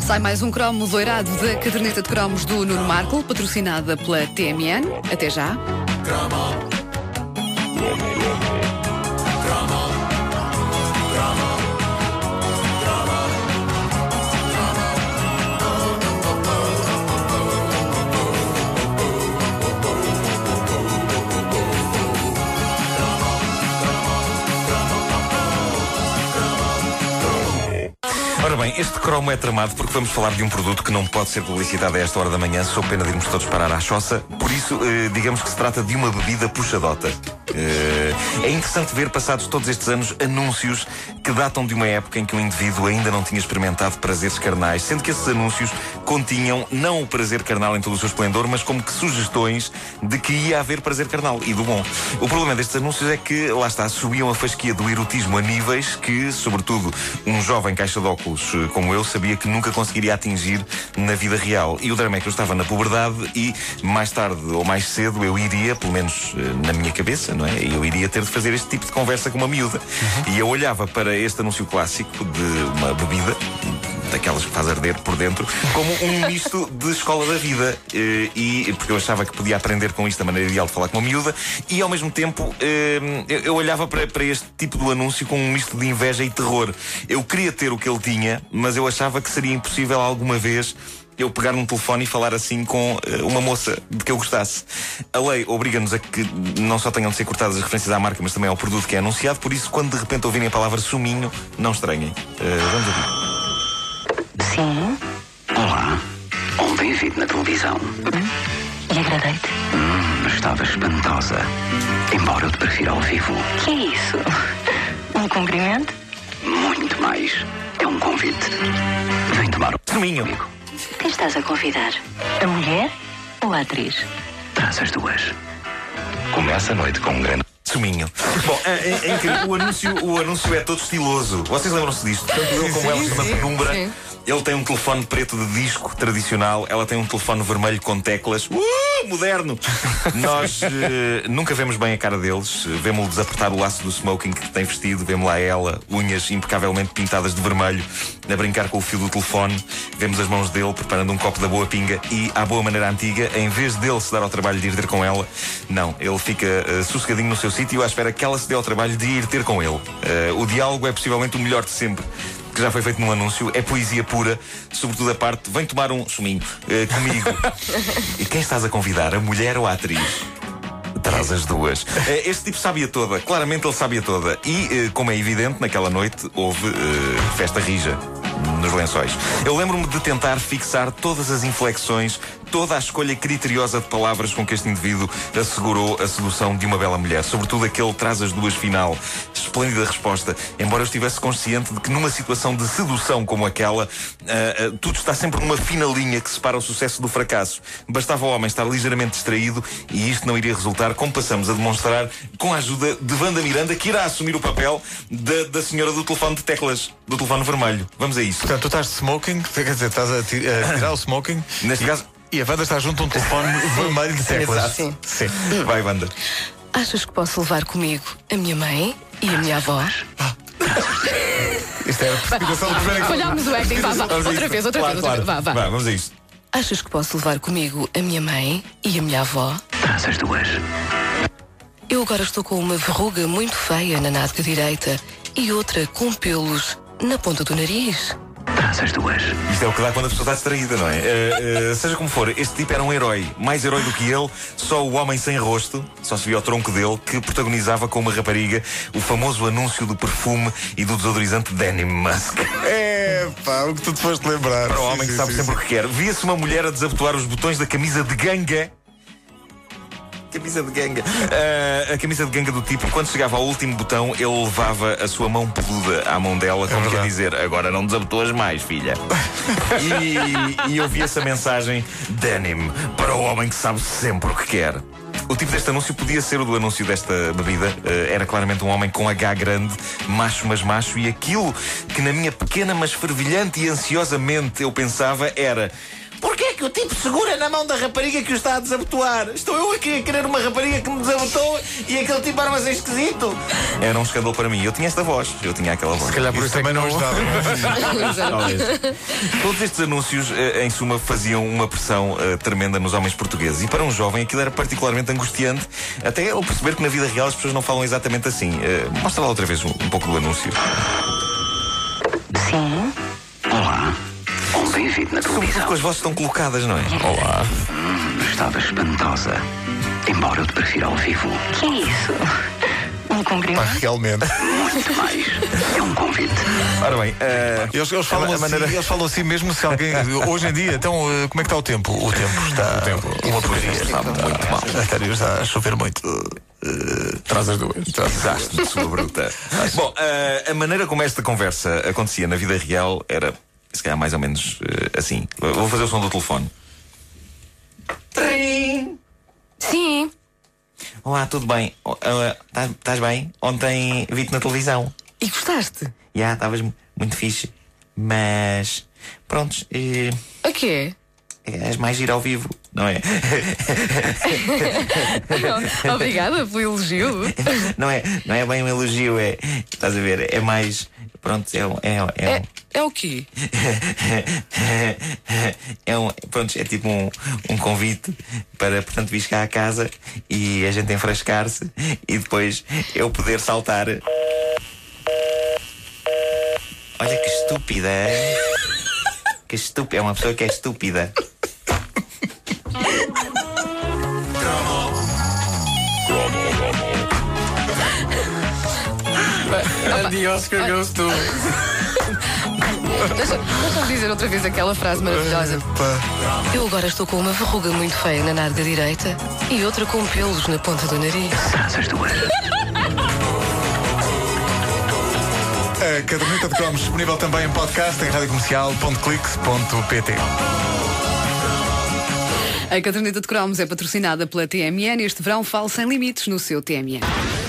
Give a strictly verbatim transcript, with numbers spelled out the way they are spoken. Sai mais um cromo doirado da Caderneta de Cromos do Nuno Marçal, patrocinada pela T M N. Até já. Ora bem, este cromo é tramado porque vamos falar de um produto que não pode ser publicitado a esta hora da manhã, sob pena de irmos todos parar à choça. Por isso, eh, digamos que se trata de uma bebida puxadota. Eh, é interessante ver, passados todos estes anos, anúncios que datam de uma época em que um indivíduo ainda não tinha experimentado prazeres carnais, sendo que esses anúncios continham não o prazer carnal em todo o seu esplendor, mas como que sugestões de que ia haver prazer carnal e do bom. O problema destes anúncios é que, lá está, subiam a fasquia do erotismo a níveis que, sobretudo, um jovem caixa de óculos como eu sabia que nunca conseguiria atingir na vida real. E o drama é que eu estava na puberdade e, mais tarde ou mais cedo, eu iria, pelo menos na minha cabeça, não é? Eu iria ter de fazer este tipo de conversa com uma miúda. E eu olhava para este anúncio clássico de uma bebida, daquelas que faz arder por dentro, como um misto de escola da vida. E porque eu achava que podia aprender com isto a maneira ideal de falar com uma miúda, e ao mesmo tempo eu olhava para este tipo de anúncio com um misto de inveja e terror. Eu queria ter o que ele tinha, mas eu achava que seria impossível alguma vez eu pegar um telefone e falar assim com uh, uma moça de que eu gostasse. A lei obriga-nos a que não só tenham de ser cortadas as referências à marca, mas também ao produto que é anunciado. Por isso, quando de repente ouvirem a palavra suminho, não estranhem. Uh, vamos ouvir. Sim? Olá. Ontem vi-te na televisão. Hum? E agradei-te? Hum, estava espantosa. Embora eu te prefira ao vivo. Que é isso? Um cumprimento? Muito mais. É um convite. Vem tomar um suminho. Comigo. Quem estás a convidar? A mulher ou a atriz? Traz as duas. Começa a noite com um grande suminho. Bom, é, é incrível. O anúncio, o anúncio é todo estiloso. Vocês lembram-se disto? Tanto eu como ela, na penumbra. Sim. Ele tem um telefone preto de disco tradicional. Ela tem um telefone vermelho com teclas. Uh, moderno! Nós uh, nunca vemos bem a cara deles. Vemo-lo desapertar o laço do smoking que tem vestido. Vemo lá ela, unhas impecavelmente pintadas de vermelho, a brincar com o fio do telefone. Vemos as mãos dele preparando um copo da boa pinga. E, à boa maneira antiga, em vez dele se dar ao trabalho de ir ter com ela, não, ele fica uh, sossegadinho no seu sítio à espera que ela se dê ao trabalho de ir ter com ele. Uh, o diálogo é possivelmente o melhor de sempre que já foi feito num anúncio. É poesia pura, sobretudo a parte "vem tomar um suminho uh, comigo". E quem estás a convidar? A mulher ou a atriz? Traz as duas. Este tipo sabia toda. Claramente ele sabia toda. E, como é evidente, naquela noite houve uh, festa rija nos lençóis. Eu lembro-me de tentar fixar todas as inflexões, toda a escolha criteriosa de palavras com que este indivíduo assegurou a sedução de uma bela mulher, sobretudo aquele "traz as duas" final. Esplêndida resposta, embora eu estivesse consciente de que numa situação de sedução como aquela, uh, uh, tudo está sempre numa fina linha que separa o sucesso do fracasso. Bastava o homem estar ligeiramente distraído e isto não iria resultar, como passamos a demonstrar com a ajuda de Wanda Miranda, que irá assumir o papel da, da senhora do telefone de teclas, do telefone vermelho. Vamos a isso. Portanto, tu estás de smoking, quer dizer, estás a tirar o smoking. Neste e... caso... E a Wanda está junto a um telefone vermelho de teclas. Sim, sim. Sim. Vai, Wanda. Achas que posso levar comigo a minha mãe e a minha avó? Ah. Isto é a precipitação do primeiro. Olhámos o acting. Vá, vá. Outra vez, outra vez. Vá, vá. Vamos a isto. Achas que posso levar comigo a minha mãe e a minha avó? Traz as duas. Eu agora estou com uma verruga muito feia na nádega direita e outra com pelos na ponta do nariz. Traz as duas. Isto é o que dá quando a pessoa está distraída, não é? Uh, uh, seja como for, este tipo era um herói. Mais herói do que ele, só o homem sem rosto, só se via o tronco dele, que protagonizava com uma rapariga o famoso anúncio do perfume e do desodorizante Denim Musk. É, pá, o que tu te foste lembrar. Para o homem sim, que sabe sim, sempre sim. o que quer. Via-se uma mulher a desabotoar os botões da camisa de ganga. Camisa de ganga. Uh, a camisa de ganga do tipo, quando chegava ao último botão, ele levava a sua mão peluda à mão dela, como é quer dizer, agora não desabotoas mais, filha. e, e eu vi essa mensagem: Denim, para o homem que sabe sempre o que quer. O tipo deste anúncio podia ser o do anúncio desta bebida. Uh, era claramente um homem com H grande, macho mas macho, e aquilo que na minha pequena mas fervilhante e ansiosamente eu pensava era: porquê que o tipo segura na mão da rapariga que o está a desabotoar. Estou eu aqui a querer uma rapariga que me desabotou e aquele tipo arma-se esquisito. Era um escândalo para mim. Eu tinha esta voz. Eu tinha aquela voz. Se calhar por isso, isso também não estava. Todos estes anúncios, em suma, faziam uma pressão uh, tremenda nos homens portugueses. E para um jovem aquilo era particularmente angustiante, até eu perceber que na vida real as pessoas não falam exatamente assim. Uh, mostra lá outra vez um, um pouco do anúncio. Sim. Olá. Sobretudo com as vozes estão colocadas, não é? Olá. Hum, estava espantosa. Embora eu te prefira ao vivo. Que é isso? Um cumprimento? Pá, realmente. Muito mais. É um convite. Ora bem, uh, eles, eles, falam assim, maneira... eles falam assim mesmo se alguém... Hoje em dia, então, uh, como é que está o tempo? O tempo está... O tempo. Uma porcaria. Está muito ah, mal. Está, está a chover muito. Uh, Traz as duas. Desastre de sua bruta. Bom, uh, a maneira como esta conversa acontecia na vida real era... Se calhar mais ou menos uh, assim. Vou fazer o som do telefone. Trim. Sim. Olá, tudo bem? Estás uh, uh, bem? Ontem vi-te na televisão. E gostaste? Já, yeah, estavas muito fixe. Mas... Prontos. O uh, quê? Okay. És mais gira ao vivo, não é? Não, obrigada pelo elogio. Não é, não é bem um elogio, é... Estás a ver? É mais... Pronto, é um... É, é, é... É o quê? É, um, pronto, é tipo um, um convite para, portanto, vir cá à casa e a gente enfrascar-se e depois eu poder saltar. Olha que estúpida! Que estúpida! É uma pessoa que é estúpida. Adiós, que eu estou. Deixa-me dizer outra vez aquela frase maravilhosa. Eu agora estou com uma verruga muito feia na narga direita e outra com pelos na ponta do nariz. As duas. A Caderneta de Cromos disponível também em podcast em rádio comercial ponto cliques ponto pt. A Caderneta de Cromos é patrocinada pela T M N. Este verão fale sem limites no seu T M N.